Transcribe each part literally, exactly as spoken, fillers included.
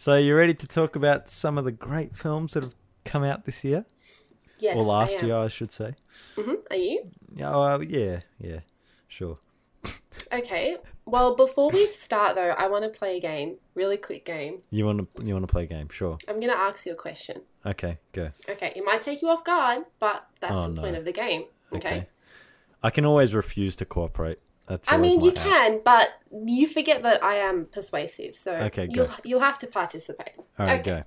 So you're ready to talk about some of the great films that have come out this year? Yes, Or last I am. year, I should say. Mm-hmm. Are you? Uh, yeah, yeah, sure. Okay. Well, before we start, though, I want to play a game. Really quick game. You want to? You want to play a game? Sure. I'm going to ask you a question. Okay, go. Okay, it might take you off guard, but that's oh, the no. point of the game. Okay? okay. I can always refuse to cooperate. That's I mean, you out. can, but you forget that I am persuasive, so okay, you'll go. you'll have to participate. All right, okay. go.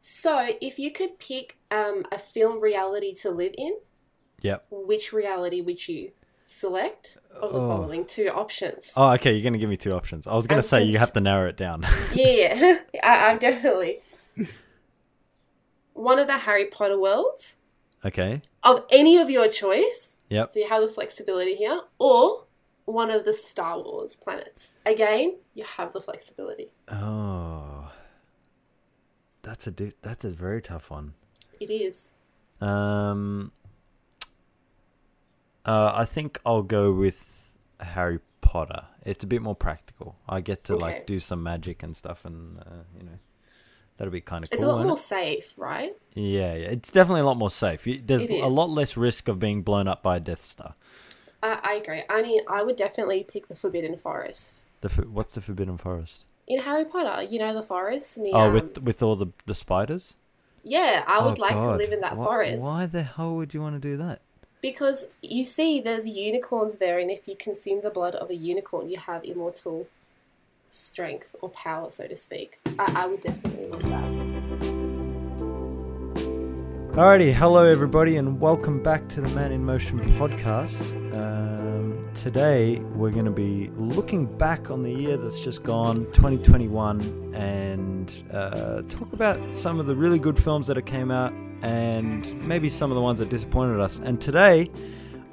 So, if you could pick um, a film reality to live in, yep. which reality would you select of the oh. following two options? Oh, okay. You're going to give me two options. I was going to say just... you have to narrow it down. yeah, yeah. I, I'm definitely. One of the Harry Potter worlds. Okay. Of any of your choice. Yep. So you have the flexibility here. Or one of the Star Wars planets. Again, you have the flexibility. Oh. That's a du- that's a very tough one. It is. Um... Uh, I think I'll go with Harry Potter. It's a bit more practical. I get to okay. like do some magic and stuff, and uh, you know, that'll be kind of cool. It's a lot more it? safe, right? Yeah, yeah, it's definitely a lot more safe. There's a lot less risk of being blown up by a Death Star. Uh, I agree. I mean, I would definitely pick the Forbidden Forest. The fo- what's the Forbidden Forest? In Harry Potter, you know, the forest. The, oh, um... with with all the the spiders. Yeah, I would oh, like God. to live in that what, forest. Why the hell would you want to do that? Because you see, there's unicorns there, and if you consume the blood of a unicorn, you have immortal strength or power, so to speak. I, I would definitely love that. Alrighty, hello everybody, and welcome back to the Man in Motion podcast. Um, today, we're going to be looking back on the year that's just gone, twenty twenty-one, and uh, talk about some of the really good films that have came out, and maybe some of the ones that disappointed us. And today,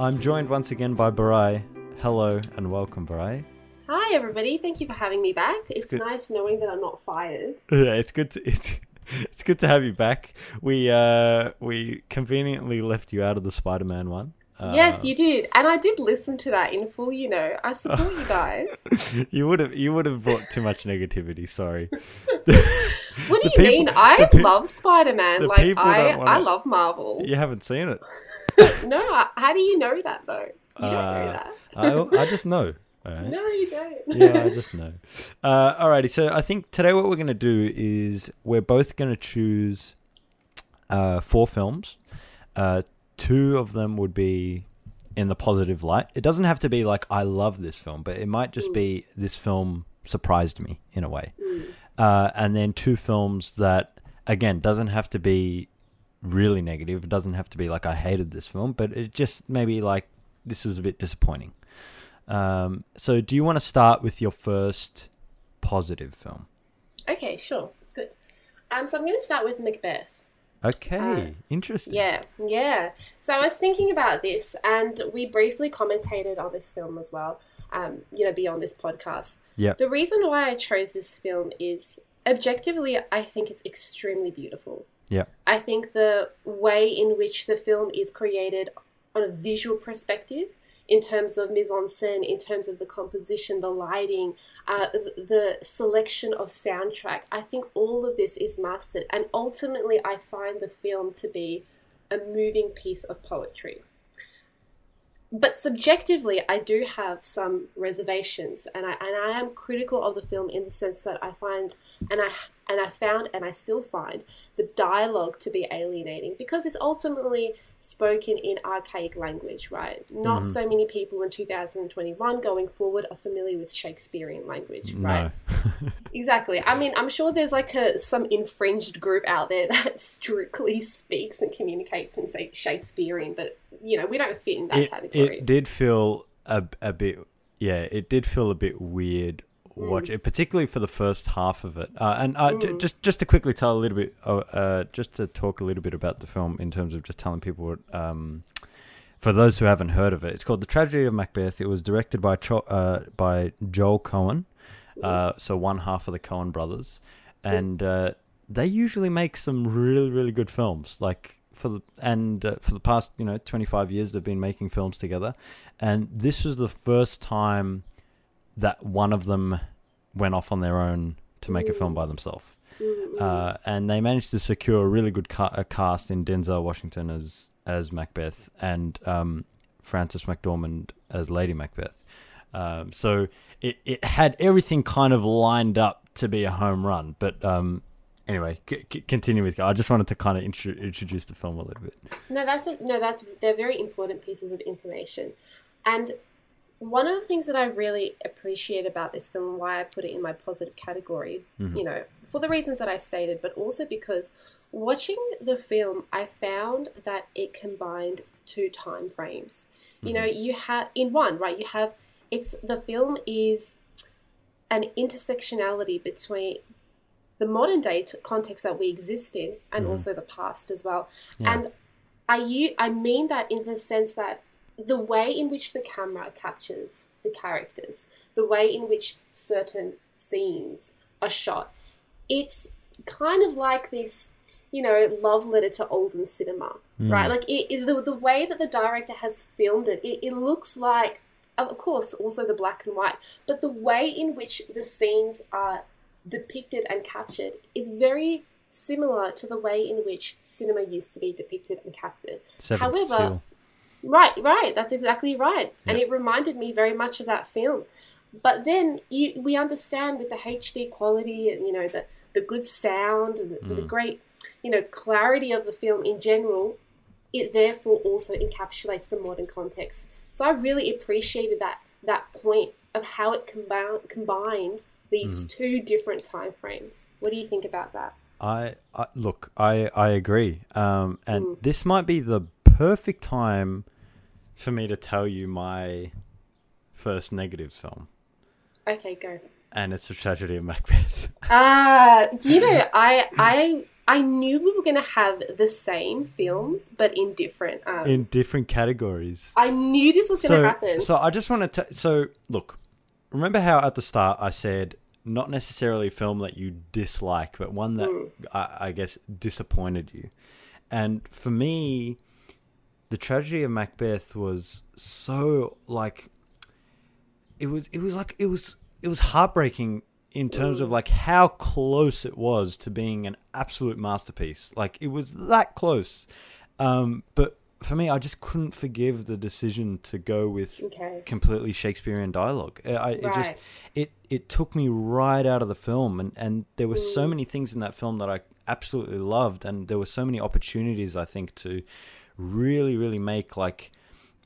I'm joined once again by Beray. Hello and welcome, Beray. Hi, everybody. Thank you for having me back. It's, it's nice knowing that I'm not fired. Yeah, it's good to, it's, it's good to have you back. We uh, we conveniently left you out of the Spider-Man one. Uh, yes, you did. And I did listen to that in full, you know. I support you guys. you would have you would have brought too much negativity, sorry. What do you people, mean? I pe- love Spider-Man. Like, I, wanna... I love Marvel. You haven't seen it. No, I, how do you know that, though? You uh, don't know that. I, I just know. All right. No, you don't. Yeah, I just know. Uh, alrighty, so I think today what we're going to do is we're both going to choose uh, four films. Uh, two of them would be in the positive light. It doesn't have to be like, I love this film, but it might just mm. be this film surprised me in a way. Mm. Uh, and then two films that, again, doesn't have to be really negative. It doesn't have to be like I hated this film, but it just maybe like this was a bit disappointing. Um, so do you want to start with your first positive film? Okay, sure. Good. Um, so I'm going to start with Macbeth. Okay, uh, interesting. Yeah, yeah. So I was thinking about this, and we briefly commentated on this film as well. Um, you know, beyond this podcast. Yeah. The reason why I chose this film is objectively, I think it's extremely beautiful. Yeah. I think the way in which the film is created on a visual perspective, in terms of mise en scène, in terms of the composition, the lighting, uh, the selection of soundtrack, I think all of this is mastered. And ultimately, I find the film to be a moving piece of poetry. But subjectively, I do have some reservations, and I and I am critical of the film in the sense that I find, and I and I found, and I still find the dialogue to be alienating because it's ultimately spoken in archaic language, right? Not mm-hmm. so many people in two thousand twenty-one going forward are familiar with Shakespearean language, right? No. Exactly. I mean, I'm sure there's like a some infringed group out there that strictly speaks and communicates and say Shakespearean, but you know, we don't fit in that it, category. It did feel a, a bit, yeah, it did feel a bit weird mm. watching it, particularly for the first half of it. Uh, and uh, mm. j- just just to quickly tell a little bit, uh, uh, just to talk a little bit about the film in terms of just telling people what, um, for those who haven't heard of it, it's called The Tragedy of Macbeth. It was directed by, Cho- uh, by Joel Coen, uh, so one half of the Coen brothers. And uh, they usually make some really, really good films, like, for the and uh, for the past you know twenty-five years they've been making films together, and this was the first time that one of them went off on their own to make a film by themselves. Uh, and they managed to secure a really good ca- a cast in Denzel Washington as as Macbeth and um, Frances McDormand as Lady Macbeth. Um, so it, it had everything kind of lined up to be a home run. But um, anyway, c- c- continue with. I just wanted to kind of intro- introduce the film a little bit. No, that's a, no, that's they're very important pieces of information. And one of the things that I really appreciate about this film, why I put it in my positive category, mm-hmm. you know, for the reasons that I stated, but also because watching the film, I found that it combined two time frames. Mm-hmm. You know, you have in one, right, you have it's the film is an intersectionality between the modern day t- context that we exist in and mm-hmm. also the past as well. Yeah. And I, you, I mean that in the sense that the way in which the camera captures the characters, the way in which certain scenes are shot, it's kind of like this, you know, love letter to olden cinema, mm. right? Like it, it, the, the way that the director has filmed it, it, it looks like, of course, also the black and white, but the way in which the scenes are depicted and captured is very similar to the way in which cinema used to be depicted and captured. Seventh However... Two. Right, right. That's exactly right. Yeah. And it reminded me very much of that film. But then you, we understand with the H D quality and, you know, the, the good sound and the, mm. the great, you know, clarity of the film in general, it therefore also encapsulates the modern context. So I really appreciated that that point of how it combi- combined these mm. two different time frames. What do you think about that? I, I look, I, I agree. Um, and mm. this might be the perfect time for me to tell you my first negative film. Okay, go. And it's The Tragedy of Macbeth. Ah, uh, you know, I I I knew we were going to have the same films, but in different... Um, in different categories. I knew this was going to so, happen. So I just want to... T- so, look, remember how at the start I said not necessarily a film that you dislike, but one that, mm. I, I guess, disappointed you. And for me... The Tragedy of Macbeth was so like it was it was like it was it was heartbreaking in terms of like how close it was to being an absolute masterpiece. Like it was that close. Um, but for me, I just couldn't forgive the decision to go with okay. completely Shakespearean dialogue. I, right. It just it it took me right out of the film, and, and there were mm. so many things in that film that I absolutely loved, and there were so many opportunities I think to really really make like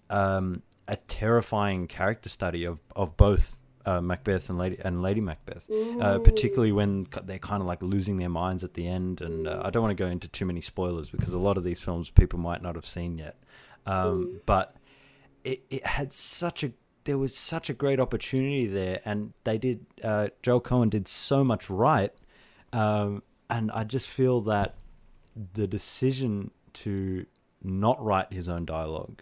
um a terrifying character study of of both uh, Macbeth and Lady and Lady Macbeth, uh, particularly when they're kind of like losing their minds at the end, and uh, I don't want to go into too many spoilers because a lot of these films people might not have seen yet, um but it, it had such a there was such a great opportunity there, and they did uh Joel Coen did so much right, um and I just feel that the decision to not write his own dialogue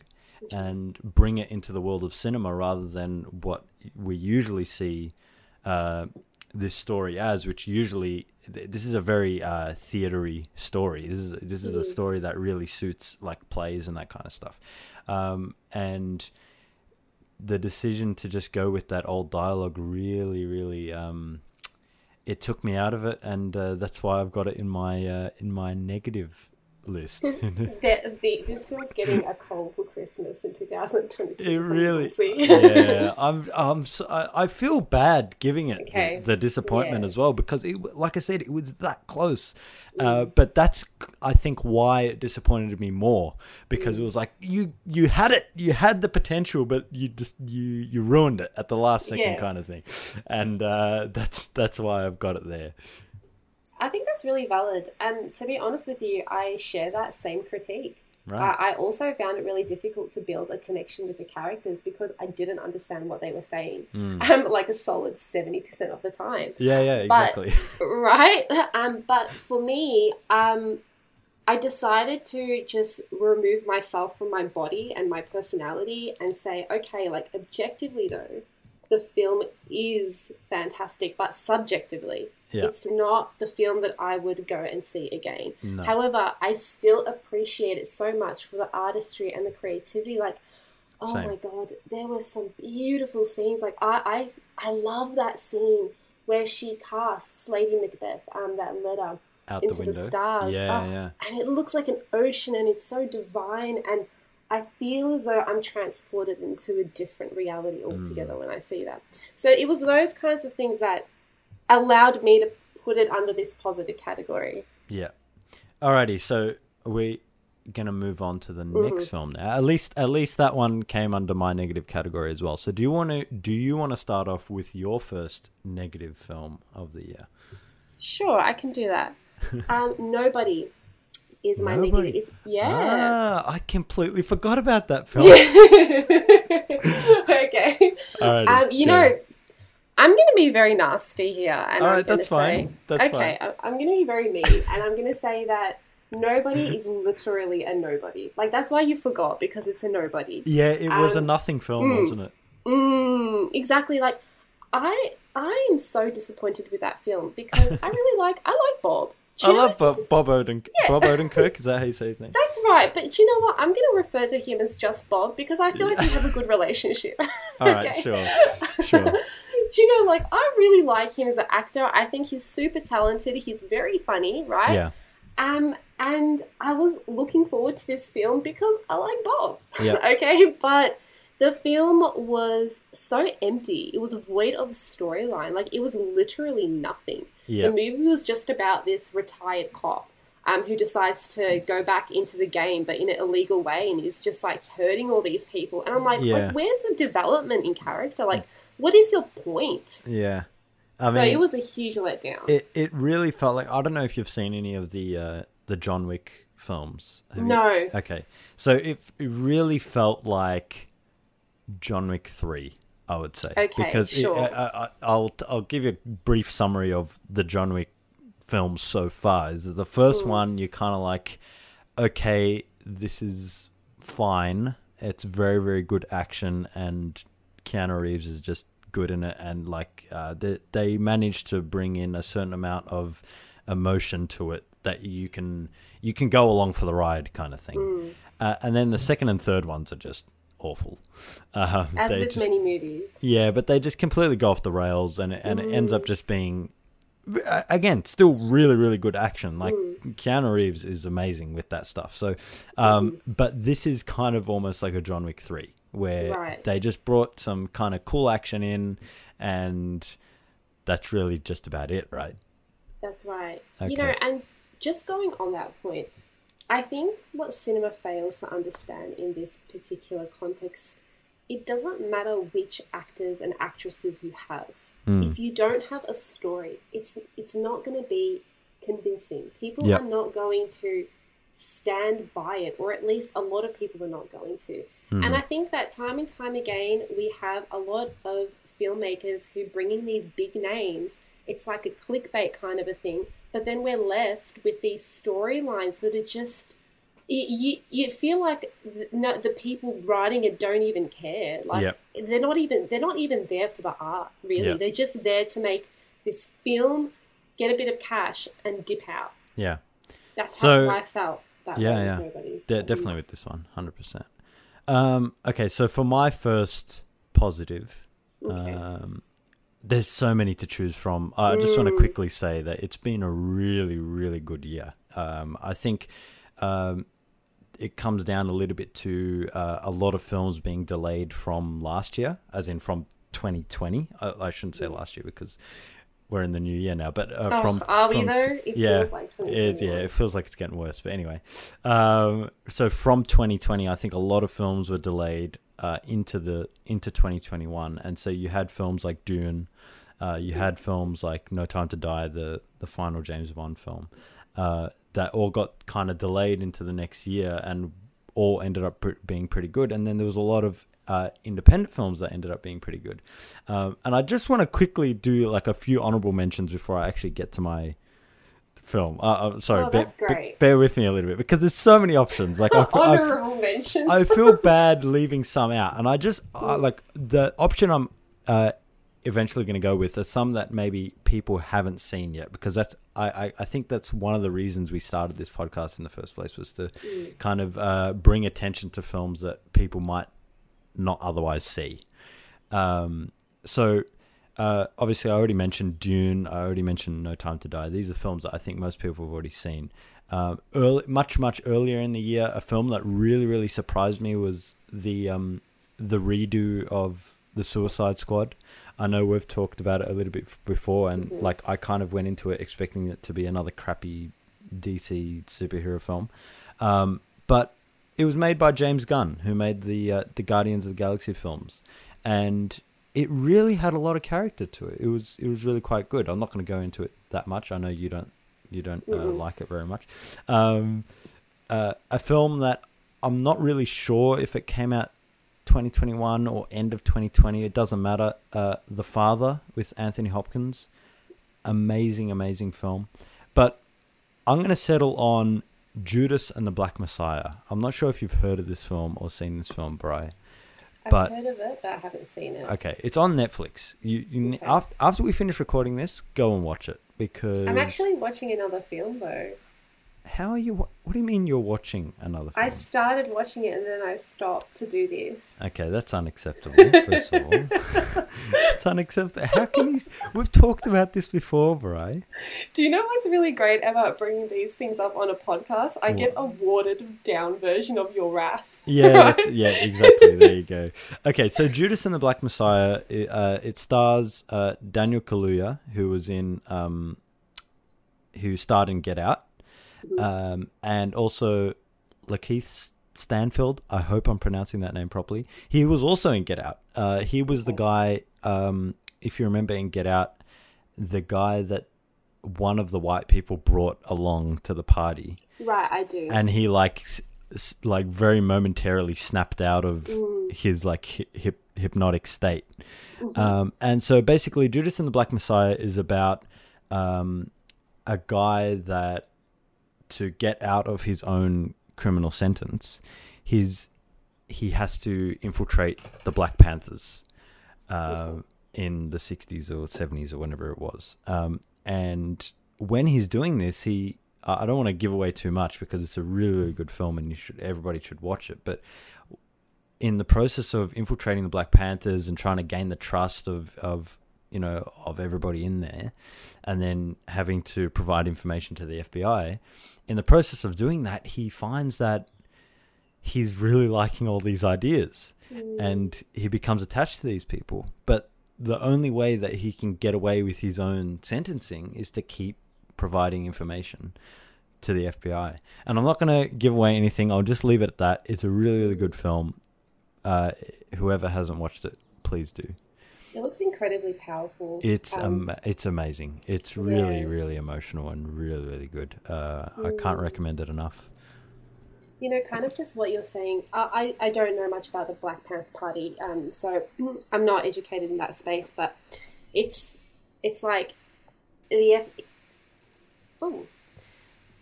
and bring it into the world of cinema rather than what we usually see uh, this story as, which usually th- this is a very uh, theatery story. This is this is a story that really suits like plays and that kind of stuff. Um, and the decision to just go with that old dialogue really, really, um, it took me out of it, and uh, that's why I've got it in my uh, in my negative list. the, the, this film's getting a cold for Christmas in two thousand twenty-two. It really, yeah. I'm, I'm, so, I, I feel bad giving it okay. the, the disappointment yeah. as well, because it, like I said, it was that close. Uh, mm. But that's, I think, why it disappointed me more, because mm. it was like you, you had it, you had the potential, but you just you, you ruined it at the last second yeah. kind of thing, and uh, that's that's why I've got it there. I think that's really valid. And to be honest with you, I share that same critique. Right. I, I also found it really difficult to build a connection with the characters because I didn't understand what they were saying, mm. um, like a solid seventy percent of the time. Yeah, yeah, exactly. But, right? Um, but for me, um, I decided to just remove myself from my body and my personality and say, okay, like objectively though, the film is fantastic, but subjectively, yeah. it's not the film that I would go and see again. No. However, I still appreciate it so much for the artistry and the creativity. Like, oh Same. my God, there were some beautiful scenes. Like I, I, I love that scene where she casts Lady Macbeth, um, that letter out into the, the stars. Yeah, oh, yeah. And it looks like an ocean, and it's so divine, and I feel as though I'm transported into a different reality altogether mm. when I see that. So it was those kinds of things that allowed me to put it under this positive category. Yeah. Alrighty, so we're going to move on to the mm-hmm. next film now. At least at least that one came under my negative category as well. So do you want to do you want to start off with your first negative film of the year? Sure, I can do that. um, Nobody. Is my Nobody. negative. Is, yeah. Ah, I completely forgot about that film. Okay. Alrighty, um, you know, it. I'm going to be very nasty here. And All I'm right, that's say, fine. That's okay, fine. I'm going to be very mean, and I'm going to say that Nobody is literally a nobody. Like, that's why you forgot, because it's a nobody. Yeah, it was um, a nothing film, mm, wasn't it? Mm, exactly. Like, I, I am so disappointed with that film because I really like, I like Bob. I love Bob, Bob Oden yeah. Bob Odenkirk. Is that how you say his name? That's right. But you know what? I'm going to refer to him as just Bob because I feel like we have a good relationship. All right, okay. sure, sure. Do you know, like, I really like him as an actor. I think he's super talented. He's very funny, right? Yeah. Um, and I was looking forward to this film because I like Bob. Yeah. Okay, but the film was so empty. It was void of storyline. Like, it was literally nothing. Yep. The movie was just about this retired cop um, who decides to go back into the game, but in an illegal way, and is just, like, hurting all these people. And I'm like, yeah. like where's the development in character? Like, what is your point? Yeah. I mean, so it was a huge letdown. It it really felt like, I don't know if you've seen any of the uh, the John Wick films. Have no. You? Okay. So it, it really felt like John Wick three, I would say. Okay, because sure. it, I, I, I'll I'll give you a brief summary of the John Wick films so far. Is the first mm. one, you're kind of like, okay, this is fine. It's very, very good action, and Keanu Reeves is just good in it. And like uh, they they managed to bring in a certain amount of emotion to it that you can you can go along for the ride kind of thing. Mm. Uh, and then the second and third ones are just awful, um, as with just, many movies. Yeah, but they just completely go off the rails, and it, and mm. it ends up just being, again, still really, really good action. Like mm. Keanu Reeves is amazing with that stuff. So, um, mm. but this is kind of almost like a John Wick three, where right. they just brought some kind of cool action in, and that's really just about it, right? That's right. Okay. You know, and just going on that point, I think what cinema fails to understand in this particular context, it doesn't matter which actors and actresses you have. Mm. If you don't have a story, it's it's not going to be convincing. People yep. are not going to stand by it, or at least a lot of people are not going to. Mm. And I think that time and time again, we have a lot of filmmakers who bring in these big names. It's like a clickbait kind of a thing. But then we're left with these storylines that are just, you you feel like the, no, the people writing it don't even care. Like yep. they're not even they're not even there for the art, really. Yep. They're just there to make this film, get a bit of cash, and dip out. Yeah, that's so, how I felt. That yeah, way yeah, with nobody. De- definitely with this one, one hundred percent. Um, okay, so for my first positive. Okay. Um, There's so many to choose from. I just mm. want to quickly say that it's been a really, really good year. Um, I think um, it comes down a little bit to uh, a lot of films being delayed from last year, as in from twenty twenty. I, I shouldn't say last year because we're in the new year now. But uh, oh, from are from, we though? It yeah, feels like it, yeah, it feels like it's getting worse. But anyway, um, so from twenty twenty, I think a lot of films were delayed uh, into the into twenty twenty-one, and so you had films like Dune. Uh, you had films like No Time to Die, the, the final James Bond film, uh, that all got kind of delayed into the next year and all ended up pr- being pretty good. And then there was a lot of uh, independent films that ended up being pretty good. Um, and I just want to quickly do like a few honorable mentions before I actually get to my film. Uh, I'm sorry, oh, bear, be, bear with me a little bit because there's so many options. Like I feel, honorable I, mentions. I feel bad leaving some out. And I just uh, like the option I'm... Uh, eventually going to go with are some that maybe people haven't seen yet, because that's I, I, I think that's one of the reasons we started this podcast in the first place, was to mm. kind of uh, bring attention to films that people might not otherwise see. Um, so uh, obviously I already mentioned Dune. I already mentioned No Time to Die. These are films that I think most people have already seen. Um, early, much, much earlier in the year, a film that really, really surprised me was the um, the redo of The Suicide Squad. I know we've talked about it a little bit before, and mm-hmm. like I kind of went into it expecting it to be another crappy D C superhero film, um, but it was made by James Gunn, who made the uh, the Guardians of the Galaxy films, and it really had a lot of character to it. It was it was really quite good. I'm not going to go into it that much. I know you don't. You don't uh, mm-hmm. like it very much. Um, uh, a film that I'm not really sure if it came out twenty twenty-one or end of twenty twenty. It doesn't matter. Uh, The Father with Anthony Hopkins. Amazing, amazing film. But I'm going to settle on Judas and the Black Messiah. I'm not sure if you've heard of this film or seen this film, Bri. But, I've heard of it, but I haven't seen it. Okay, it's on Netflix. You, you okay. after, after we finish recording this, go and watch it. Because I'm actually watching another film though. How are you? What do you mean you're watching another film? I started watching it and then I stopped to do this. Okay, that's unacceptable. First of all, it's unacceptable. How can you? We've talked about this before, Beray. Do you know what's really great about bringing these things up on a podcast? I what? get a watered down version of your wrath. Yeah, right? that's, yeah, exactly. There you go. Okay, so Judas and the Black Messiah. It, uh, it stars uh, Daniel Kaluuya, who was in, um, who starred in Get Out. Um, and also Lakeith Stanfield. I hope I'm pronouncing that name properly. He was also in Get Out. Uh, he was the guy, um, if you remember in Get Out, the guy that one of the white people brought along to the party. Right, I do. And he like, s- like very momentarily snapped out of mm. his like hi- hip- hypnotic state. Mm-hmm. Um, and so basically Judas and the Black Messiah is about um, a guy that, to get out of his own criminal sentence, his he has to infiltrate the Black Panthers uh, okay. in the sixties or seventies or whenever it was. Um, and when he's doing this, he I don't want to give away too much because it's a really, really good film and you should everybody should watch it. But in the process of infiltrating the Black Panthers and trying to gain the trust of of you know of everybody in there, and then having to provide information to the F B I. In the process of doing that, he finds that he's really liking all these ideas mm. and he becomes attached to these people. But the only way that he can get away with his own sentencing is to keep providing information to the F B I. And I'm not going to give away anything. I'll just leave it at that. It's a really, really good film. Uh, whoever hasn't watched it, please do. It looks incredibly powerful. It's um, um it's amazing. It's really, yeah. really emotional and really, really good. Uh, mm. I can't recommend it enough. You know, kind of just what you're saying. I, I, I don't know much about the Black Panther Party, um, so I'm not educated in that space. But it's it's like the F. Oh,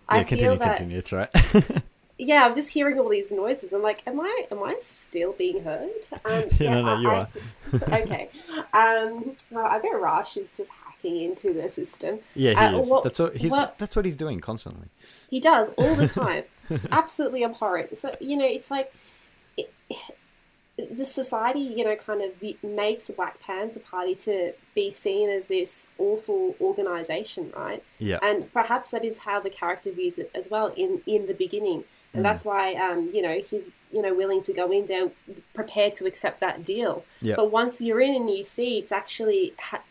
I yeah, continue, feel that. Continue. It's right. Yeah, I'm just hearing all these noises. I'm like, am I am I still being heard? Um, yeah, no, no, you I, are. I, okay. Um, well, I bet Raj is just hacking into the system. Yeah, he uh, is. What, that's, what he's, what, that's what he's doing constantly. He does, all the time. It's absolutely abhorrent. So, you know, it's like it, it, the society, you know, kind of makes the Black Panther Party to be seen as this awful organisation, right? Yeah. And perhaps that is how the character views it as well in, in the beginning. And that's why, um, you know, he's, you know, willing to go in there, prepared to accept that deal. Yep. But once you're in and you see, it's actually ha-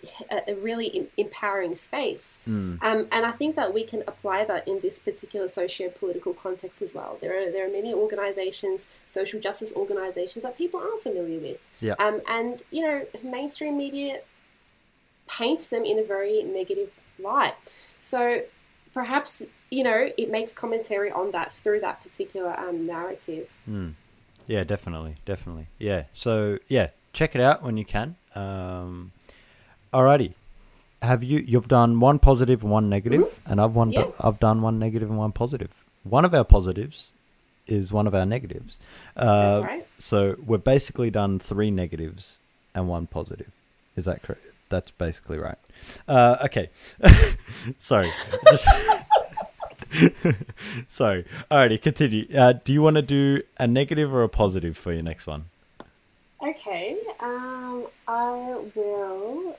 a really empowering space. Mm. Um, and I think that we can apply that in this particular socio-political context as well. There are there are many organisations, social justice organisations that people aren't familiar with. Yep. Um, and, you know, mainstream media paints them in a very negative light. So perhaps... you know, it makes commentary on that through that particular um, narrative. Mm. Yeah, definitely, definitely. Yeah, so, yeah, check it out when you can. Um, alrighty. Have you, you've done one positive and one negative, mm-hmm. and I've one, yeah. I've done one negative and one positive. One of our positives is one of our negatives. Uh, That's right. So we've basically done three negatives and one positive. Is that correct? That's basically right. Uh, okay. Sorry. Just... Sorry. Alrighty, continue. Uh, do you want to do a negative or a positive for your next one? Okay. Um, I will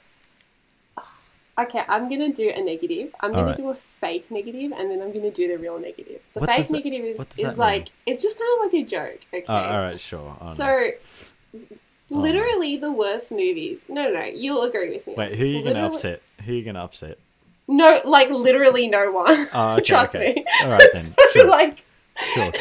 Okay, I'm going to do a negative. I'm going right. to do a fake negative, and then I'm going to do the real negative. The what fake negative it, is, is like, it's just kind of like a joke, okay? Oh, all right, sure. Oh, so, no. literally oh, no. the worst movies. No, no, no, you'll agree with me. Wait, who are you going to upset? Who are you going to upset? No, like, literally no one. Oh, okay, Trust okay. me. All right, then. So, sure. like... Sure,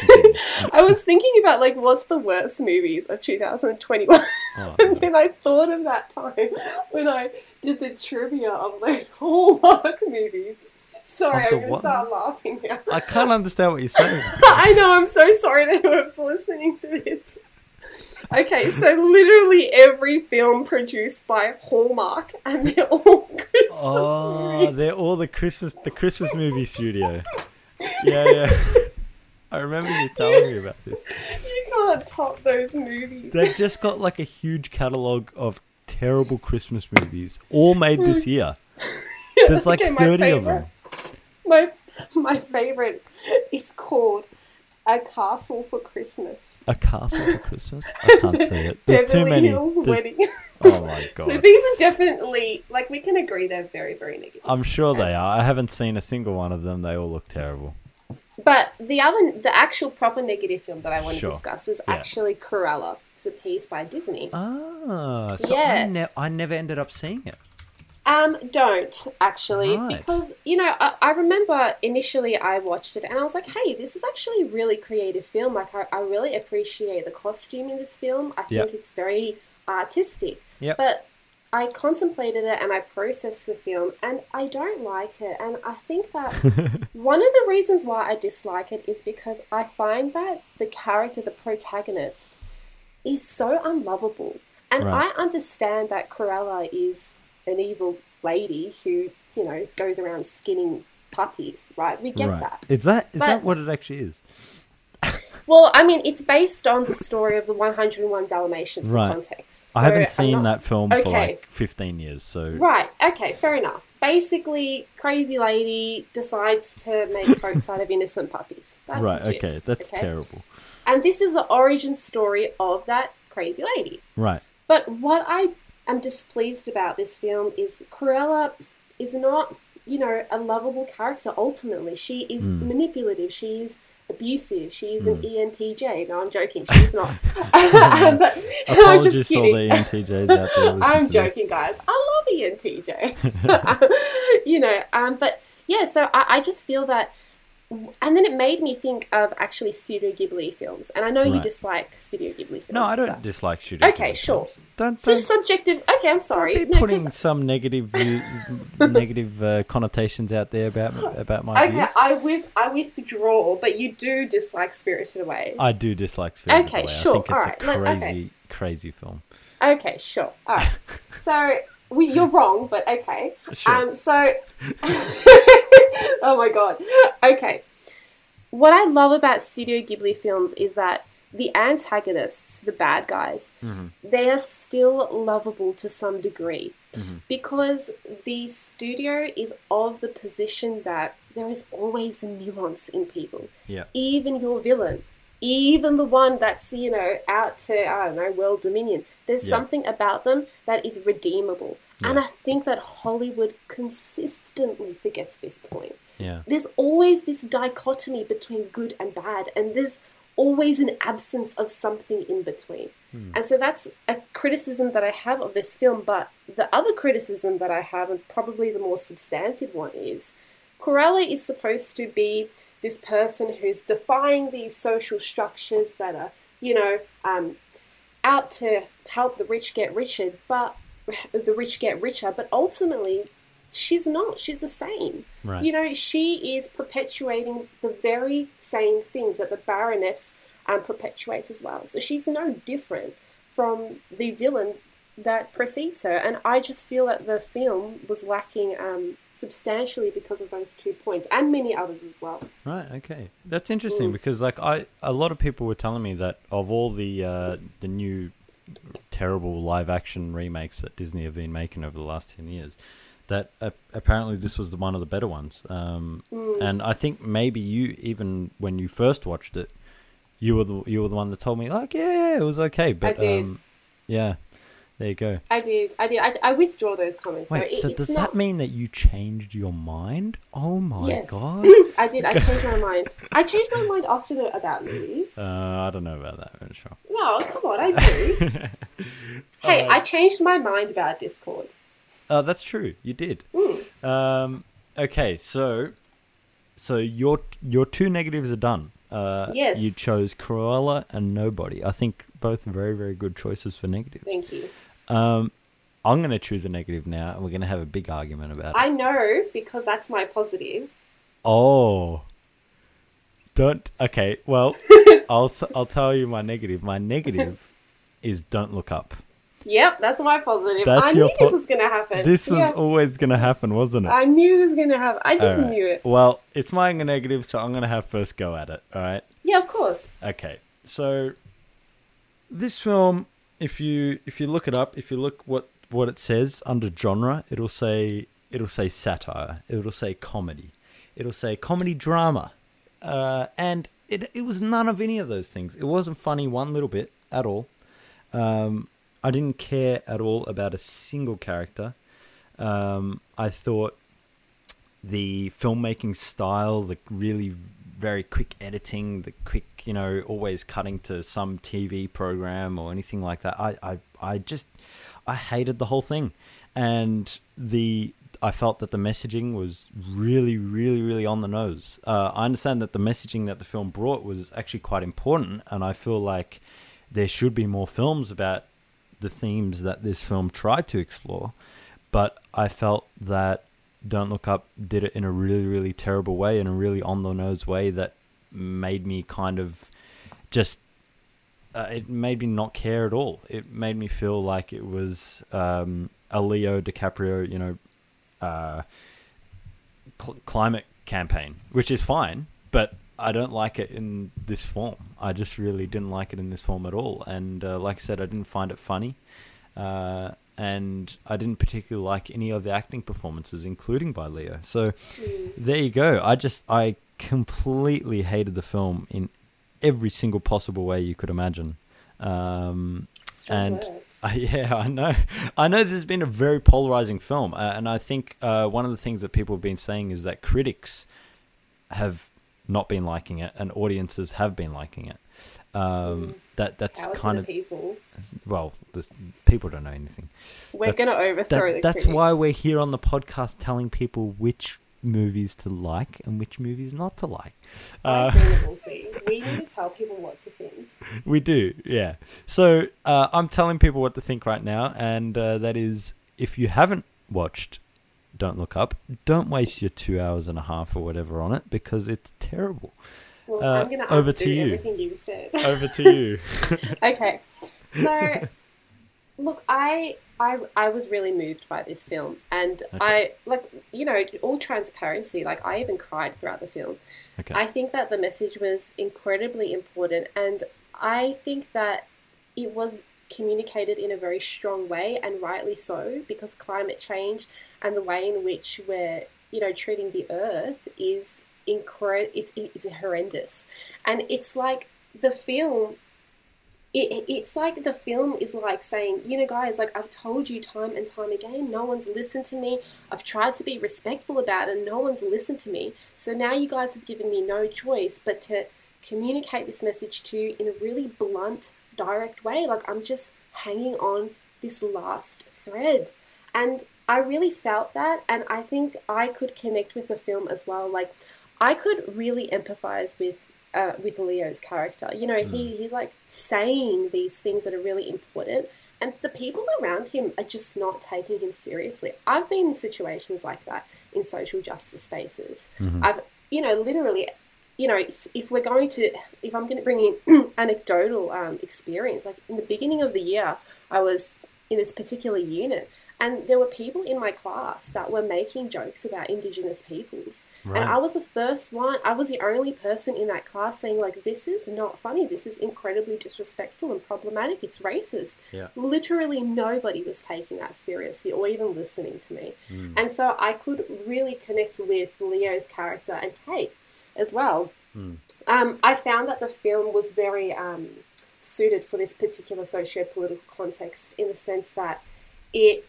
I was thinking about like what's the worst movies of two thousand twenty-one oh, and then I thought of that time when I did the trivia of those Hallmark movies. Sorry, After I'm going to start laughing now. I can't understand what you're saying. I know, I'm so sorry to whoever's listening to this. Okay, so literally every film produced by Hallmark, and they're all Christmas Oh, movies. They're all the Christmas, the Christmas movie studio. Yeah, yeah. I remember you telling me about this. You can't top those movies. They've just got like a huge catalogue of terrible Christmas movies, all made this year. Yeah, There's like okay, thirty of them. My my favourite is called A Castle for Christmas. A Castle for Christmas? I can't see it. There's Beverly too many. Hills There's... Wedding. Oh my god. So these are definitely, like we can agree they're very, very negative. I'm sure they are. I haven't seen a single one of them. They all look terrible. But the other, the actual proper negative film that I want sure. to discuss is yeah. actually Cruella. It's a piece by Disney. Ah, so yeah. I, ne- I never ended up seeing it. Um, don't, actually, right. because, you know, I, I remember initially I watched it and I was like, hey, this is actually a really creative film. Like, I, I really appreciate the costume in this film. I think yep. it's very artistic. Yep. But I contemplated it and I processed the film and I don't like it. And I think that one of the reasons why I dislike it is because I find that the character, the protagonist, is so unlovable. And right. I understand that Cruella is an evil lady who, you know, goes around skinning puppies, right? We get right. that. Is that is but, that what it actually is? Well, I mean, it's based on the story of the one oh one Dalmatians for right. context. So I haven't seen not... that film okay. for like fifteen years, so... Right, okay, fair enough. Basically, crazy lady decides to make coats out of innocent puppies. That's right, okay, that's okay? terrible. And this is the origin story of that crazy lady. Right. But what I am displeased about this film is Cruella is not, you know, a lovable character ultimately. She is mm. manipulative, she is... abusive. She's an mm. E N T J. No, I'm joking. She's not. um, but, I'm just kidding. All the out there I'm joking, this. guys. I love E N T J. you know, um, but yeah, so I, I just feel that, and then it made me think of actually Studio Ghibli films. And I know right. you dislike Studio Ghibli films. No, I don't but... dislike Studio okay, Ghibli Okay, sure. Films. Don't, don't, it's just subjective. Okay, I'm sorry. Don't be no, putting cause... some negative view, negative uh, connotations out there about about my okay, views. Okay, I with I withdraw, but you do dislike Spirited Away. I do dislike Spirited okay, Away. Okay, sure. I think it's all right. a crazy, Look, okay. crazy film. Okay, sure. All right. So... We, you're wrong, but okay. Sure. Um, so, oh my God. Okay. What I love about Studio Ghibli films is that the antagonists, the bad guys, mm-hmm. they are still lovable to some degree mm-hmm. because the studio is of the position that there is always nuance in people. Yeah. Even your villain. Even the one that's, you know, out to, I don't know, world dominion. There's yeah. something about them that is redeemable. Yeah. And I think that Hollywood consistently forgets this point. Yeah. There's always this dichotomy between good and bad. And there's always an absence of something in between. Hmm. And so that's a criticism that I have of this film. But the other criticism that I have, and probably the more substantive one, is Cruella is supposed to be this person who's defying these social structures that are, you know, um, out to help the rich get richer, but the rich get richer. But ultimately, she's not. She's the same. Right. You know, she is perpetuating the very same things that the Baroness um, perpetuates as well. So she's no different from the villain that precedes her, and I just feel that the film was lacking um, substantially because of those two points, and many others as well. Right. Okay, that's interesting mm. because, like, I a lot of people were telling me that of all the uh, the new terrible live action remakes that Disney have been making over the last ten years, that uh, apparently this was the one of the better ones. Um, mm. And I think maybe you even when you first watched it, you were the, you were the one that told me like, yeah, it was okay, but I did. Um, yeah. There you go. I did. I did. I, I withdraw those comments. Wait, so, it, so it's does not... that mean that you changed your mind? Oh my yes. God. I did. I changed my mind. I change my mind often about movies. Uh, I don't know about that. I'm sure. No, come on. I do. Hey, uh, I changed my mind about Discord. Oh, uh, that's true. You did. Mm. Um. Okay. So, so your your two negatives are done. Uh, yes. You chose Cruella and Nobody. I think both very, very good choices for negatives. Thank you. Um, I'm going to choose a negative now, and we're going to have a big argument about it. I know, because that's my positive. Oh. Don't. Okay, well, I'll I'll tell you my negative. My negative is Don't Look Up. Yep, that's my positive. That's I knew po- this was going to happen. This was yeah. always going to happen, wasn't it? I knew it was going to happen. I just right. knew it. Well, it's my negative, so I'm going to have first go at it, all right? Yeah, of course. Okay, so this film, if you if you look it up, if you look what, what it says under genre, it'll say it'll say satire, it'll say comedy, it'll say comedy drama, uh, and it it was none of any of those things. It wasn't funny one little bit at all. Um... I didn't care at all about a single character. Um, I thought the filmmaking style, the really very quick editing, the quick, you know, always cutting to some T V program or anything like that. I, I, I just, I hated the whole thing. And the, I felt that the messaging was really, really, really on the nose. Uh, I understand that the messaging that the film brought was actually quite important. And I feel like there should be more films about the themes that this film tried to explore, but I felt that Don't Look Up did it in a really, really terrible way, in a really on-the-nose way that made me kind of just, uh, it made me not care at all. It made me feel like it was um, a Leo DiCaprio, you know, uh, cl- climate campaign, which is fine, but I don't like it in this form. I just really didn't like it in this form at all. And uh, like I said, I didn't find it funny. Uh, and I didn't particularly like any of the acting performances, including by Leo. So mm. there you go. I just, I completely hated the film in every single possible way you could imagine. Um, and I, yeah, I know. I know this has been a very polarizing film. Uh, and I think uh, one of the things that people have been saying is that critics have not been liking it, and audiences have been liking it. Um, mm. That that's How's kind of people. Well, this, people don't know anything. We're that, gonna overthrow that, the That's critics. Why we're here on the podcast, telling people which movies to like and which movies not to like. Uh, we need to tell people what to think. We do, yeah. So uh, I'm telling people what to think right now, and uh, that is, if you haven't watched Don't Look Up, don't waste your two hours and a half or whatever on it, because it's terrible. Well, uh, I'm going to undo everything you said. Over to you. Okay. So, look, I, I I was really moved by this film. And okay. I, like, you know, all transparency, like, I even cried throughout the film. Okay. I think that the message was incredibly important. And I think that it was communicated in a very strong way, and rightly so, because climate change and the way in which we're, you know, treating the earth is incre- it's, it's horrendous. And it's like the film, it, it's like the film is like saying, you know, guys, like, I've told you time and time again, no one's listened to me. I've tried to be respectful about it and no one's listened to me. So now you guys have given me no choice but to communicate this message to you in a really blunt, direct way. Like, I'm just hanging on this last thread, and I really felt that. And I think I could connect with the film as well. Like, I could really empathize with uh, with Leo's character. You know, mm. he he's like saying these things that are really important, and the people around him are just not taking him seriously. I've been in situations like that in social justice spaces. Mm-hmm. I've, you know, literally. You know, if we're going to, if I'm going to bring in anecdotal um, experience, like in the beginning of the year, I was in this particular unit, and there were people in my class that were making jokes about Indigenous peoples. Right. And I was the first one, I was the only person in that class saying, like, this is not funny. This is incredibly disrespectful and problematic. It's racist. Yeah. Literally nobody was taking that seriously or even listening to me. Mm. And so I could really connect with Leo's character and Kate as well. Mm. Um, I found that the film was very um, suited for this particular socio-political context, in the sense that it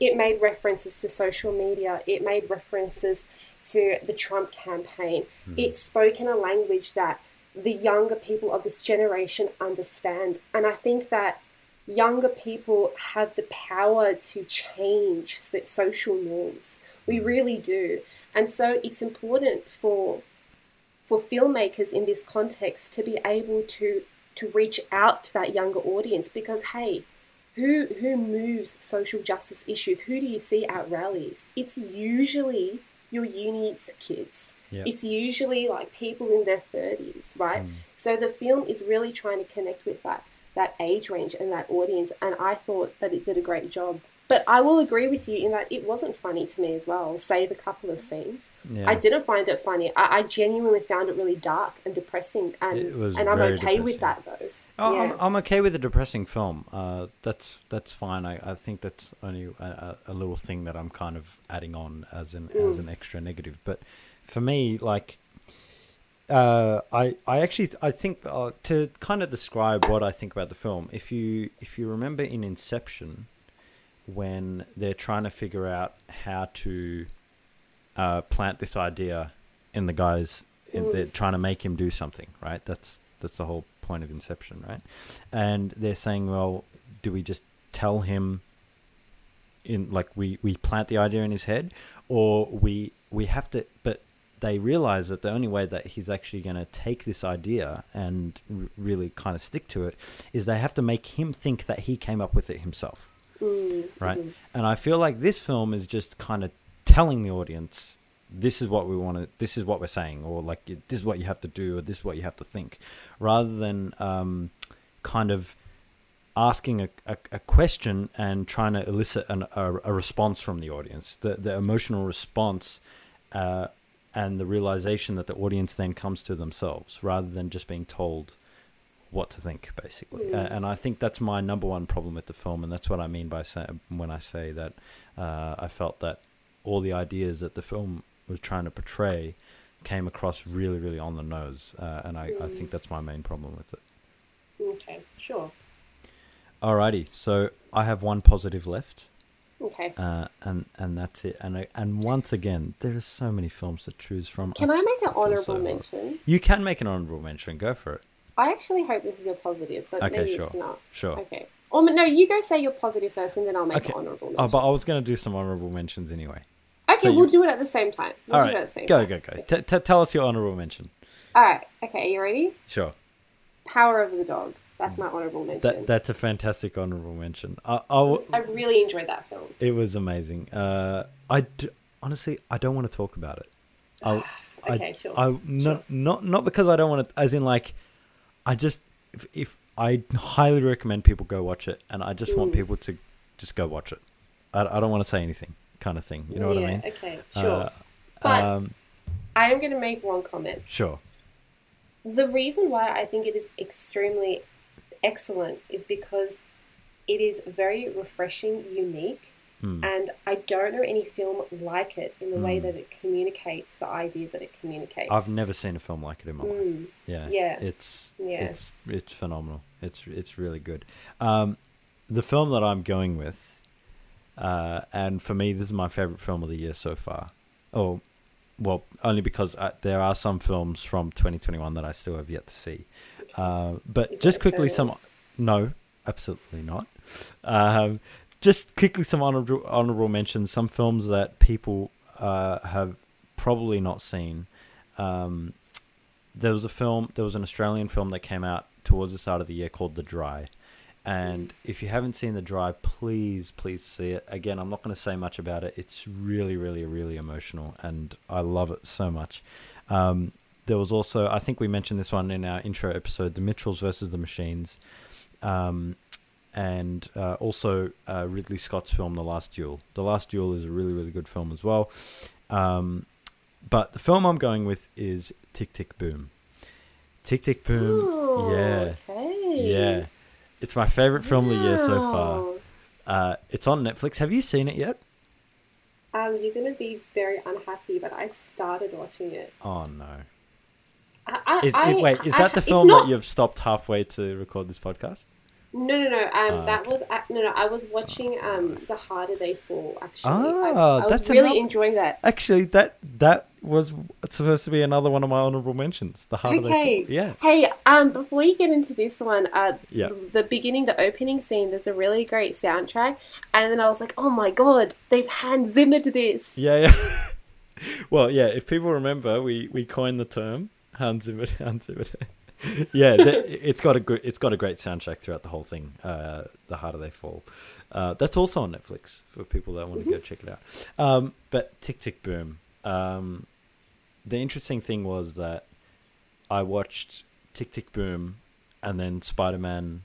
it made references to social media, it made references to the Trump campaign. Mm. It spoke in a language that the younger people of this generation understand. And I think that younger people have the power to change the social norms. We really do. And so it's important for for filmmakers in this context to be able to to reach out to that younger audience, because, hey, who who moves social justice issues? Who do you see at rallies? It's usually your uni's kids. Yep. It's usually like people in their thirties, right? Mm. So the film is really trying to connect with that that age range and that audience, and I thought that it did a great job. But I will agree with you in that it wasn't funny to me as well, save a couple of scenes. Yeah. I didn't find it funny. I, I genuinely found it really dark and depressing, and and I'm okay depressing. with that though. Oh, yeah. I'm, I'm okay with a depressing film. Uh, that's that's fine. I, I think that's only a, a little thing that I'm kind of adding on as an mm. as an extra negative. But for me, like, uh, I I actually I think uh, to kind of describe what I think about the film. If you if you remember in Inception, when they're trying to figure out how to uh, plant this idea in the guy's, mm. they're trying to make him do something, right? That's that's the whole point of Inception, right? And they're saying, well, do we just tell him in like we we plant the idea in his head, or we we have to? But they realize that the only way that he's actually going to take this idea and r- really kind of stick to it is they have to make him think that he came up with it himself, mm. right? Mm-hmm. And I feel like this film is just kind of telling the audience, this is what we want to, this is what we're saying, or like, this is what you have to do, or this is what you have to think, rather than um, kind of asking a, a, a question and trying to elicit an, a, a response from the audience, the, the emotional response uh, and the realization that the audience then comes to themselves, rather than just being told what to think, basically. Mm. And I think that's my number one problem with the film, and that's what I mean by say, when I say that uh, I felt that all the ideas that the film was trying to portray came across really, really on the nose, uh, and I, mm. I think that's my main problem with it. Okay, sure. Alrighty, so I have one positive left. Okay. Uh, and and that's it. And I, and once again, there are so many films to choose from. Can I, I make an honourable mention? You can make an honourable mention. Go for it. I actually hope this is your positive, but okay, maybe sure. it's not. Sure. Okay. Or no, you go say your positive first, and then I'll make okay. an honourable mention. Oh, but I was going to do some honourable mentions anyway. Okay, so we'll you... do it at the same time. We'll All do right. it at the same go, time. Go, go, go. T- t- tell us your honourable mention. All right. Okay, are you ready? Sure. Power of the Dog. That's my honourable mention. That, that's a fantastic honourable mention. I, I'll... I really enjoyed that film. It was amazing. Uh, I do, honestly, I don't want to talk about it. I'll, okay, I, sure. I, sure. Not, not, not because I don't want to, as in like, I just, if, if I highly recommend people go watch it, and I just mm. want people to just go watch it. I, I don't want to say anything. Kind of thing, you know yeah, what I mean? Okay, sure. Uh, but um, I am going to make one comment. Sure. The reason why I think it is extremely excellent is because it is very refreshing, unique, mm. and I don't know any film like it in the mm. way that it communicates the ideas that it communicates. I've never seen a film like it in my mm. life. Yeah, yeah, it's yeah. it's it's phenomenal. It's it's really good. Um, the film that I'm going with. Uh, and for me, this is my favorite film of the year so far. Oh, well, only because I, there are some films from twenty twenty-one that I still have yet to see. Uh, but just quickly, some no, absolutely not. Um, just quickly, some honorable honorable mentions. Some films that people uh, have probably not seen. Um, there was a film. There was an Australian film that came out towards the start of the year called The Dry. And if you haven't seen The Dry, please, please see it. Again, I'm not going to say much about it. It's really, really, really emotional, and I love it so much. Um, there was also, I think we mentioned this one in our intro episode, The Mitchells versus the Machines, um, and uh, also uh, Ridley Scott's film, The Last Duel. The Last Duel is a really, really good film as well. Um, but the film I'm going with is Tick, Tick, Boom. Tick, Tick, Boom. Ooh, yeah. Okay. Yeah. It's my favorite film wow. of the year so far. Uh, it's on Netflix. Have you seen it yet? Um, you're going to be very unhappy, but I started watching it. Oh, no. I, I, Is, I, wait, is that I, the film not... that you've stopped halfway to record this podcast? No, no, no. Um, oh, that okay. was uh, no, no. I was watching um, The Harder They Fall. Actually, ah, I, I was really another... enjoying that. Actually, that that was supposed to be another one of my honorable mentions. The Harder okay. They Fall. Yeah. Hey, um, before you get into this one, uh, yeah. the beginning, the opening scene. There's a really great soundtrack, and then I was like, oh my god, they've hand zimmered this. Yeah, yeah. Well, yeah. If people remember, we we coined the term hand zimmered, hand zimmered. Yeah, it's got a good, it's got a great soundtrack throughout the whole thing. Uh, The Harder They Fall. Uh, that's also on Netflix for people that want mm-hmm. to go check it out. Um, but Tick, Tick, Boom. Um, the interesting thing was that I watched Tick, Tick, Boom, and then Spider-Man,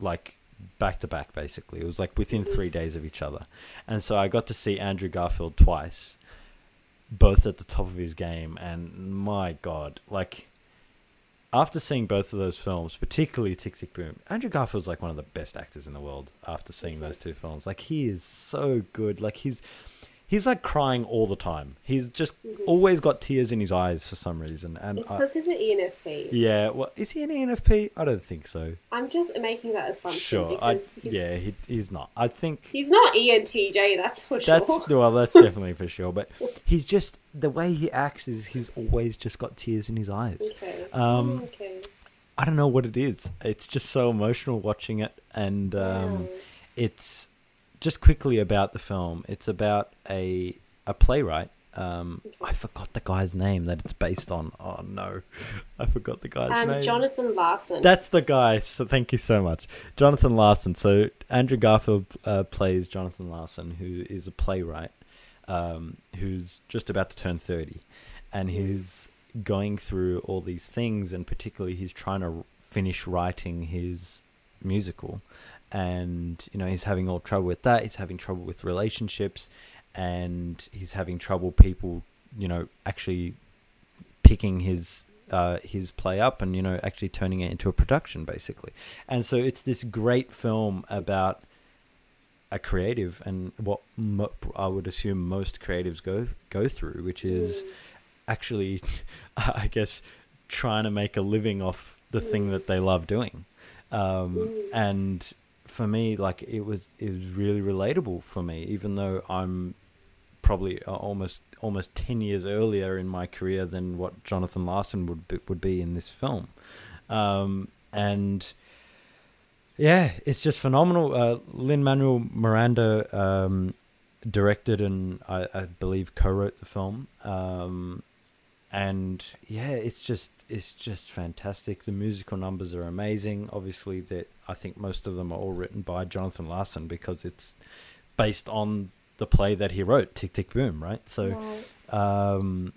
like back to back. Basically, it was like within three days of each other, and so I got to see Andrew Garfield twice, both at the top of his game. And my god, like. After seeing both of those films, particularly Tick, Tick, Boom, Andrew Garfield's like one of the best actors in the world after seeing those two films. Like, he is so good. Like, he's he's like crying all the time. He's just mm-hmm. always got tears in his eyes for some reason. And it's because he's an E N F P. Yeah, well, is he an E N F P? I don't think so. I'm just making that assumption. Sure. I, he's, yeah, he, he's not. I think... He's not E N T J, that's for that's, sure. Well, that's definitely for sure. But he's just... The way he acts is he's always just got tears in his eyes. Okay. Um, okay. I don't know what it is. It's just so emotional watching it. And um, wow. It's... Just quickly about the film, it's about a a playwright. Um, I forgot the guy's name that it's based on. Oh, no. I forgot the guy's um, name. Jonathan Larson. That's the guy. So thank you so much. Jonathan Larson. So Andrew Garfield uh, plays Jonathan Larson, who is a playwright um, who's just about to turn thirty. And he's going through all these things, and particularly he's trying to finish writing his musical. And, you know, he's having all trouble with that. He's having trouble with relationships, and he's having trouble people, you know, actually picking his uh, his play up and, you know, actually turning it into a production, basically. And so it's this great film about a creative and what mo- I would assume most creatives go go through, which is actually, I guess, trying to make a living off the thing that they love doing. Um, and... for me, like, it was it was really relatable for me, even though I'm probably almost almost ten years earlier in my career than what Jonathan Larson would be, would be in this film. Um, and yeah, it's just phenomenal. Uh, Lin-Manuel Miranda um, directed and I, I believe co-wrote the film. Um, and yeah, it's just it's just fantastic. The musical numbers are amazing. Obviously, that I think most of them are all written by Jonathan Larson because it's based on the play that he wrote, Tick, Tick, Boom, right? So, right. Um,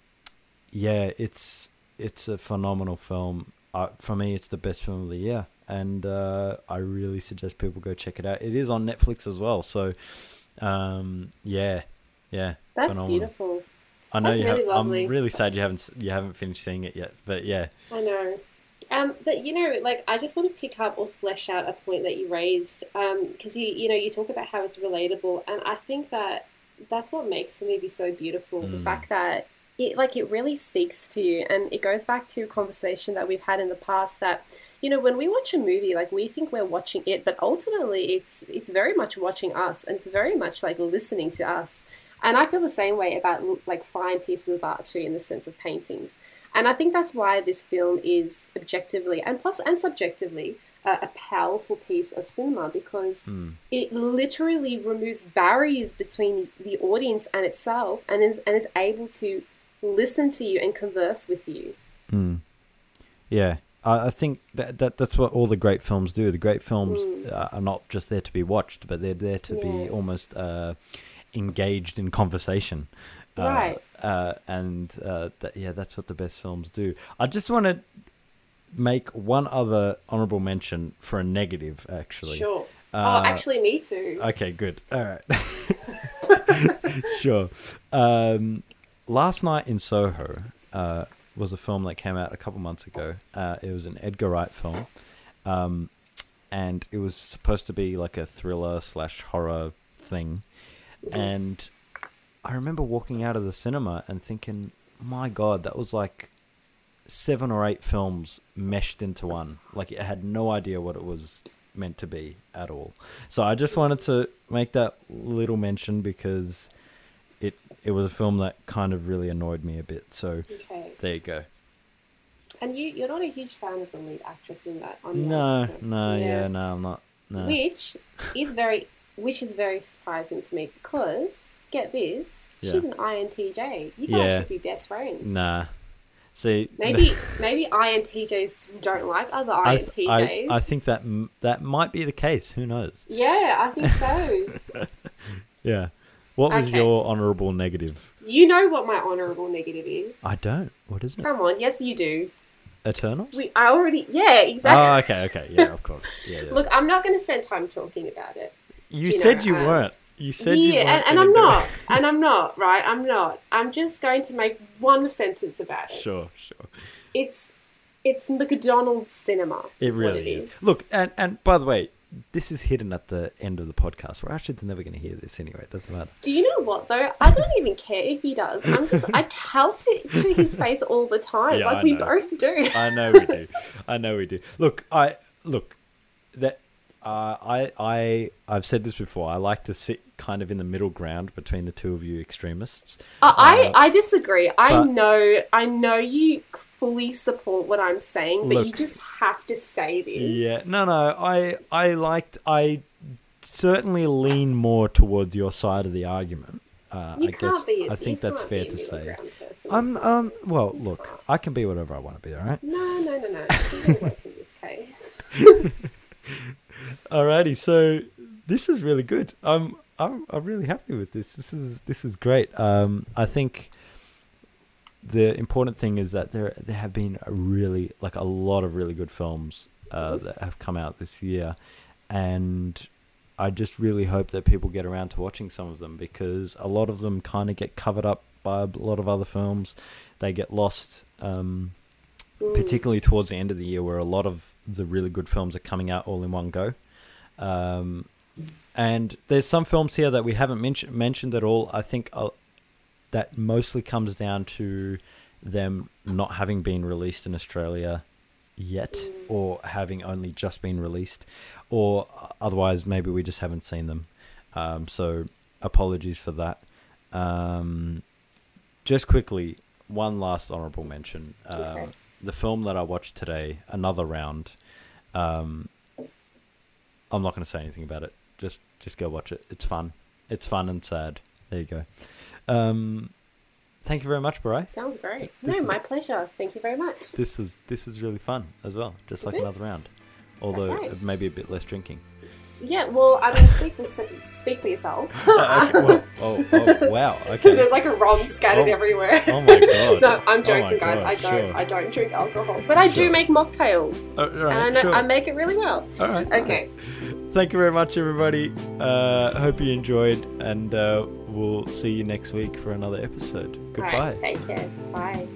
yeah, it's it's a phenomenal film. Uh, for me, it's the best film of the year, and uh, I really suggest people go check it out. It is on Netflix as well. So, um, yeah, yeah, that's phenomenal. Beautiful. I know That's you really have, lovely. I'm really sad you haven't you haven't finished seeing it yet, but yeah. I know. Um, but, you know, like, I just want to pick up or flesh out a point that you raised because, um, you, you know, you talk about how it's relatable, and I think that that's what makes the movie so beautiful, mm. the fact that, it like, it really speaks to you, and it goes back to a conversation that we've had in the past that, you know, when we watch a movie, like, we think we're watching it, but ultimately it's it's very much watching us, and it's very much, like, listening to us. And I feel the same way about, like, fine pieces of art too, in the sense of paintings. And I think that's why this film is objectively and plus and subjectively uh, a powerful piece of cinema, because mm. it literally removes barriers between the audience and itself, and is and is able to listen to you and converse with you. Mm. Yeah, I, I think that, that that's what all the great films do. The great films mm. are not just there to be watched, but they're there to yeah. be almost. Uh, engaged in conversation, right? Uh, uh, and uh, that, yeah, that's what the best films do. I just want to make one other honourable mention for a negative, actually. Sure. Uh, oh, actually, me too. Okay, good. All right. Sure. Um, Last Night in Soho uh, was a film that came out a couple months ago. Uh, it was an Edgar Wright film, um, and it was supposed to be like a thriller slash horror thing. And I remember walking out of the cinema and thinking, my God, that was like seven or eight films meshed into one. Like, it had no idea what it was meant to be at all. So I just wanted to make that little mention because it it was a film that kind of really annoyed me a bit. So okay. There you go. And you, you're not a huge fan of the lead actress in that. I'm no, not, no, yeah. yeah, no, I'm not. No. Which is very, which is very surprising to me because, get this, yeah. she's an I N T J. You guys yeah. should be best friends. Nah. See, maybe maybe I N T Js just don't like other I N T Js. I, th- I, I think that that might be the case. Who knows? Yeah, I think so. yeah. What was okay. your honourable negative? You know what my honourable negative is. I don't. What is it? Come on. Yes, you do. Eternals? We, I already... Yeah, exactly. Oh, okay, okay. Yeah, of course. Yeah, yeah. Look, I'm not going to spend time talking about it. You, you said know, you um, weren't. You said yeah, you weren't. Yeah, and, and I'm not. And I'm not, right? I'm not. I'm just going to make one sentence about it. Sure, sure. It's it's McDonald's cinema. It really it is. is. Look, and, and by the way, this is hidden at the end of the podcast. Rashid's never going to hear this anyway. It doesn't matter. Do you know what, though? I don't even care if he does. I'm just, I tell it to his face all the time. Yeah, like I we know. both do. I know we do. I know we do. Look, I, look, that, uh, I, I, I've said this before. I like to sit kind of in the middle ground between the two of you extremists. Uh, I, I disagree. I but, know, I know you fully support what I'm saying, but look, you just have to say this. Yeah, no, no. I, I liked. I certainly lean more towards your side of the argument. Uh, you I can't guess, be. A, I think that's fair to say. I'm, um, well, you look, can't. I can be whatever I want to be. All right. No, no, no, no. It doesn't work in this case. Alrighty, so this is really good. I'm I'm I'm really happy with this. This is this is great. Um, I think the important thing is that there there have been a really like a lot of really good films uh, that have come out this year, and I just really hope that people get around to watching some of them because a lot of them kind of get covered up by a lot of other films. They get lost. Um, particularly towards the end of the year where a lot of the really good films are coming out all in one go. Um, and there's some films here that we haven't men- mentioned at all. I think uh, that mostly comes down to them not having been released in Australia yet or having only just been released, or otherwise maybe we just haven't seen them. Um, so apologies for that. Um, just quickly, one last honourable mention. Um, okay. The film that I watched today, Another Round, um, I'm not going to say anything about it. Just just go watch it. It's fun. It's fun and sad. There you go. Um, thank you very much, Beray. Sounds great. This no, is, my pleasure. Thank you very much. This was, this was really fun as well, just like mm-hmm. Another Round, although right. maybe a bit less drinking. Yeah, well, I mean, speak for, speak for yourself. Oh, okay. well, oh, oh, wow. Okay. There's like a rum scattered oh, everywhere. Oh, my God. No, I'm joking, oh guys. God, I don't sure. I don't drink alcohol. But I sure. do make mocktails. Oh, right, and I know sure. I make it really well. All right. Okay. Nice. Thank you very much, everybody. Uh, hope you enjoyed. And uh, we'll see you next week for another episode. Goodbye. All right, take care. Bye.